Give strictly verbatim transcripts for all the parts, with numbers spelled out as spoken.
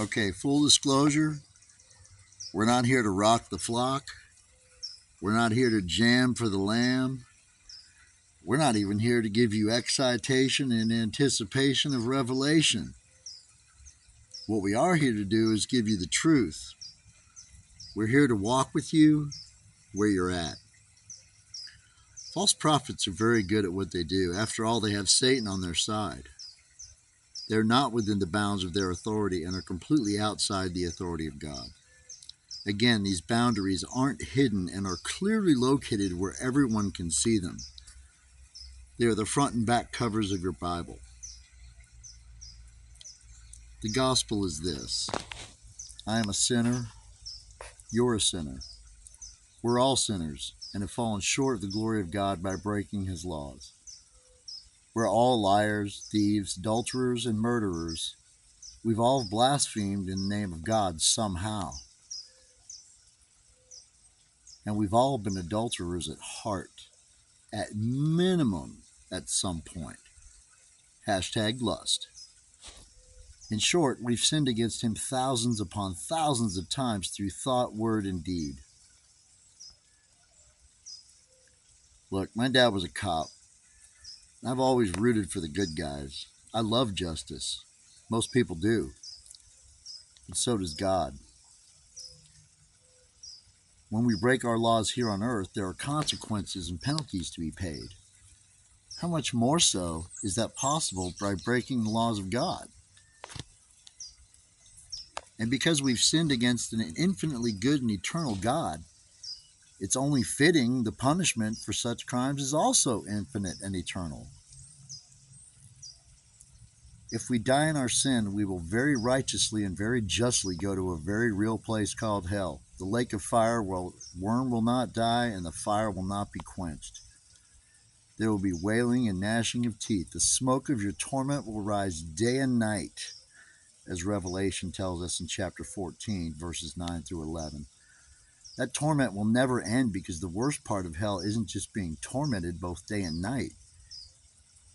Okay, full disclosure, we're not here to rock the flock. We're not here to jam for the lamb. We're not even here to give you excitation in anticipation of revelation. What we are here to do is give you the truth. We're here to walk with you where you're at. False prophets are very good at what they do. After all, they have Satan on their side. They're not within the bounds of their authority and are completely outside the authority of God. Again, these boundaries aren't hidden and are clearly located where everyone can see them. They are the front and back covers of your Bible. The gospel is this: I am a sinner, you're a sinner. We're all sinners and have fallen short of the glory of God by breaking his laws. We're all liars, thieves, adulterers, and murderers. We've all blasphemed in the name of God somehow. And we've all been adulterers at heart, at minimum, at some point. Hashtag lust. In short, we've sinned against him thousands upon thousands of times through thought, word, and deed. Look, my dad was a cop. And I've always rooted for the good guys. I love justice. Most people do. And so does God. When we break our laws here on earth, there are consequences and penalties to be paid. How much more so is that possible by breaking the laws of God? And because we've sinned against an infinitely good and eternal God, it's only fitting the punishment for such crimes is also infinite and eternal. If we die in our sin, we will very righteously and very justly go to a very real place called hell. The lake of fire where worm will not die and the fire will not be quenched. There will be wailing and gnashing of teeth. The smoke of your torment will rise day and night, as Revelation tells us in chapter fourteen, verses nine through eleven. That torment will never end because the worst part of hell isn't just being tormented both day and night.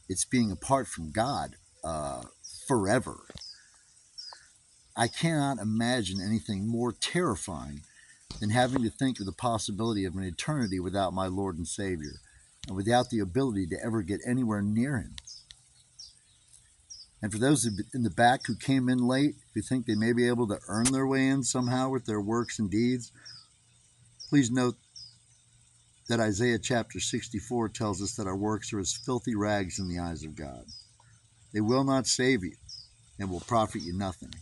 It's being apart from God. Uh, forever. I cannot imagine anything more terrifying than having to think of the possibility of an eternity without my Lord and Savior, and without the ability to ever get anywhere near him. And for those in the back who came in late, who think they may be able to earn their way in somehow with their works and deeds, please note that Isaiah chapter sixty-four tells us that our works are as filthy rags in the eyes of God. They will not save you and will profit you nothing.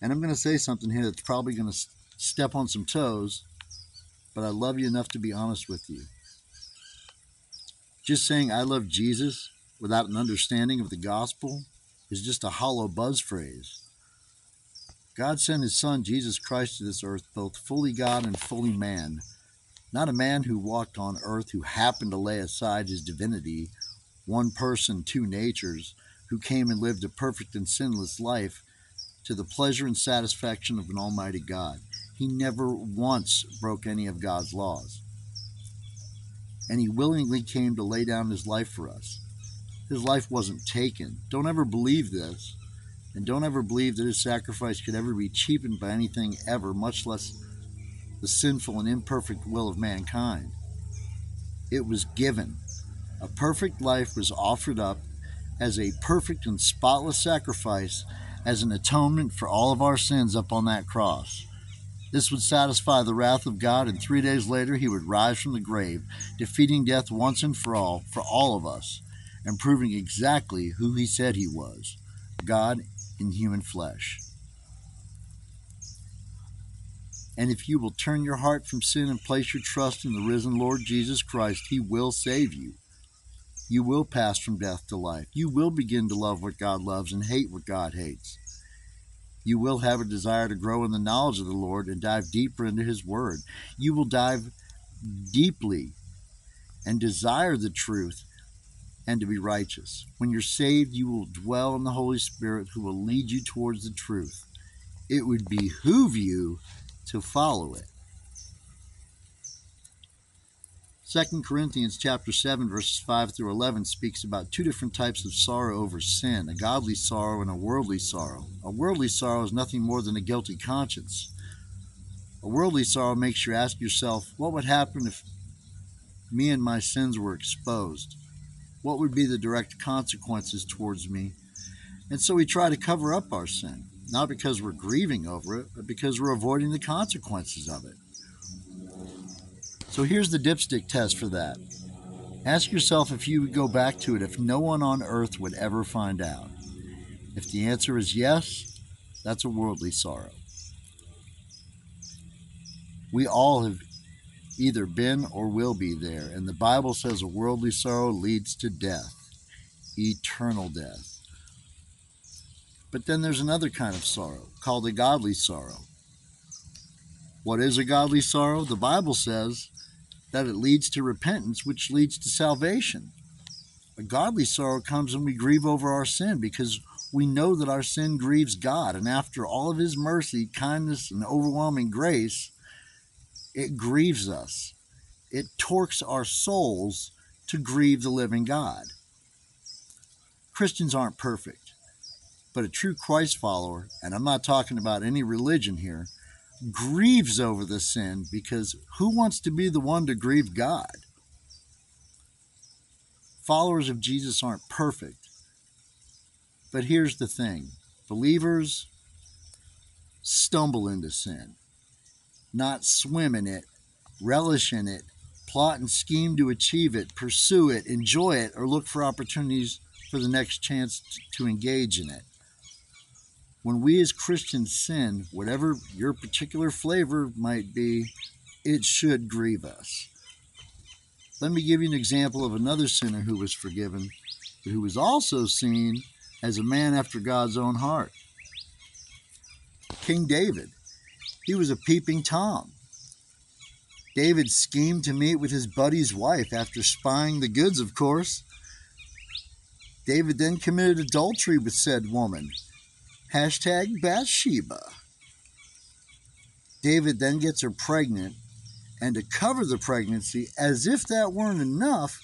And I'm going to say something here that's probably going to step on some toes, but I love you enough to be honest with you. Just saying I love Jesus without an understanding of the gospel is just a hollow buzz phrase. God sent his son, Jesus Christ, to this earth, both fully God and fully man. Not a man who walked on earth who happened to lay aside his divinity, one person, two natures, who came and lived a perfect and sinless life to the pleasure and satisfaction of an almighty God. He never once broke any of God's laws. And he willingly came to lay down his life for us. His life wasn't taken. Don't ever believe this. And don't ever believe that his sacrifice could ever be cheapened by anything ever, much less the sinful and imperfect will of mankind. It was given. A perfect life was offered up as a perfect and spotless sacrifice as an atonement for all of our sins up on that cross. This would satisfy the wrath of God, and three days later he would rise from the grave, defeating death once and for all, for all of us, and proving exactly who he said he was, God in human flesh. And if you will turn your heart from sin and place your trust in the risen Lord Jesus Christ, he will save you. You will pass from death to life. You will begin to love what God loves and hate what God hates. You will have a desire to grow in the knowledge of the Lord and dive deeper into his word. You will dive deeply and desire the truth and to be righteous. When you're saved, you will dwell in the Holy Spirit who will lead you towards the truth. It would behoove you to follow it. Second Corinthians chapter seven, verses five through eleven speaks about two different types of sorrow over sin, a godly sorrow and a worldly sorrow. A worldly sorrow is nothing more than a guilty conscience. A worldly sorrow makes you ask yourself, what would happen if me and my sins were exposed? What would be the direct consequences towards me? And so we try to cover up our sin, not because we're grieving over it, but because we're avoiding the consequences of it. So here's the dipstick test for that. Ask yourself if you would go back to it if no one on earth would ever find out. If the answer is yes, that's a worldly sorrow. We all have either been or will be there, and the Bible says a worldly sorrow leads to death, eternal death. But then there's another kind of sorrow called a godly sorrow. What is a godly sorrow? The Bible says that it leads to repentance, which leads to salvation. A godly sorrow comes when we grieve over our sin because we know that our sin grieves God, and after all of his mercy, kindness, and overwhelming grace, it grieves us. It torques our souls to grieve the living God. Christians aren't perfect, but a true Christ follower, and I'm not talking about any religion here, grieves over the sin, because who wants to be the one to grieve God? Followers of Jesus aren't perfect, but here's the thing. Believers stumble into sin, not swim in it, relish in it, plot and scheme to achieve it, pursue it, enjoy it, or look for opportunities for the next chance to engage in it. When we as Christians sin, whatever your particular flavor might be, it should grieve us. Let me give you an example of another sinner who was forgiven, but who was also seen as a man after God's own heart. King David. He was a peeping Tom. David schemed to meet with his buddy's wife after spying the goods, of course. David then committed adultery with said woman. Hashtag Bathsheba. David then gets her pregnant, and to cover the pregnancy, as if that weren't enough,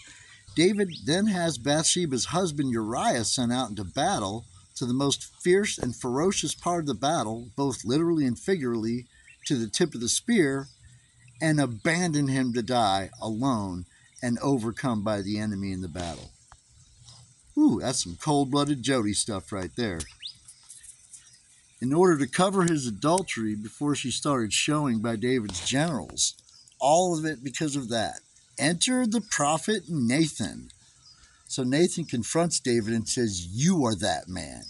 David then has Bathsheba's husband Uriah sent out into battle, to the most fierce and ferocious part of the battle, both literally and figuratively, to the tip of the spear, and abandon him to die alone and overcome by the enemy in the battle. Ooh, that's some cold-blooded Jody stuff right there. In order to cover his adultery before she started showing by David's generals, all of it because of that. Enter the prophet Nathan. So Nathan confronts David and says, you are that man.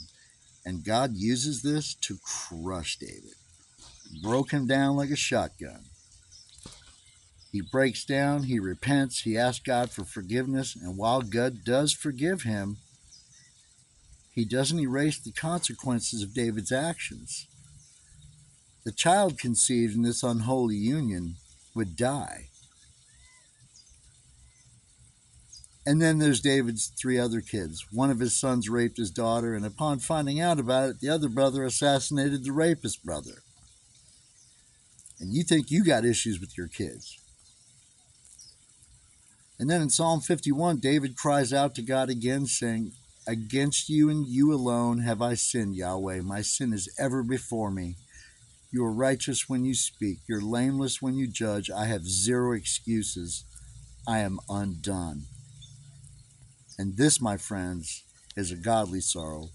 And God uses this to crush David. Broke him down like a shotgun. He breaks down, he repents, he asks God for forgiveness, and while God does forgive him, he doesn't erase the consequences of David's actions. The child conceived in this unholy union would die. And then there's David's three other kids. One of his sons raped his daughter, and upon finding out about it, the other brother assassinated the rapist brother. And you think you got issues with your kids. And then in Psalm fifty-one, David cries out to God again, saying, against you and you alone have I sinned, Yahweh. My sin is ever before me. You are righteous when you speak. You're blameless when you judge. I have zero excuses. I am undone. And this, my friends, is a godly sorrow,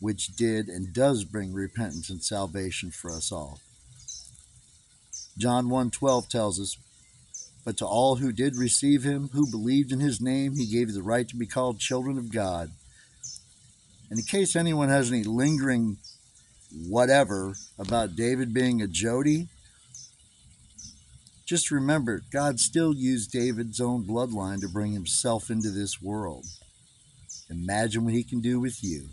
which did and does bring repentance and salvation for us all. John one twelve tells us, but to all who did receive him, who believed in his name, he gave the right to be called children of God. And in case anyone has any lingering whatever about David being a Jody, just remember, God still used David's own bloodline to bring himself into this world. Imagine what he can do with you.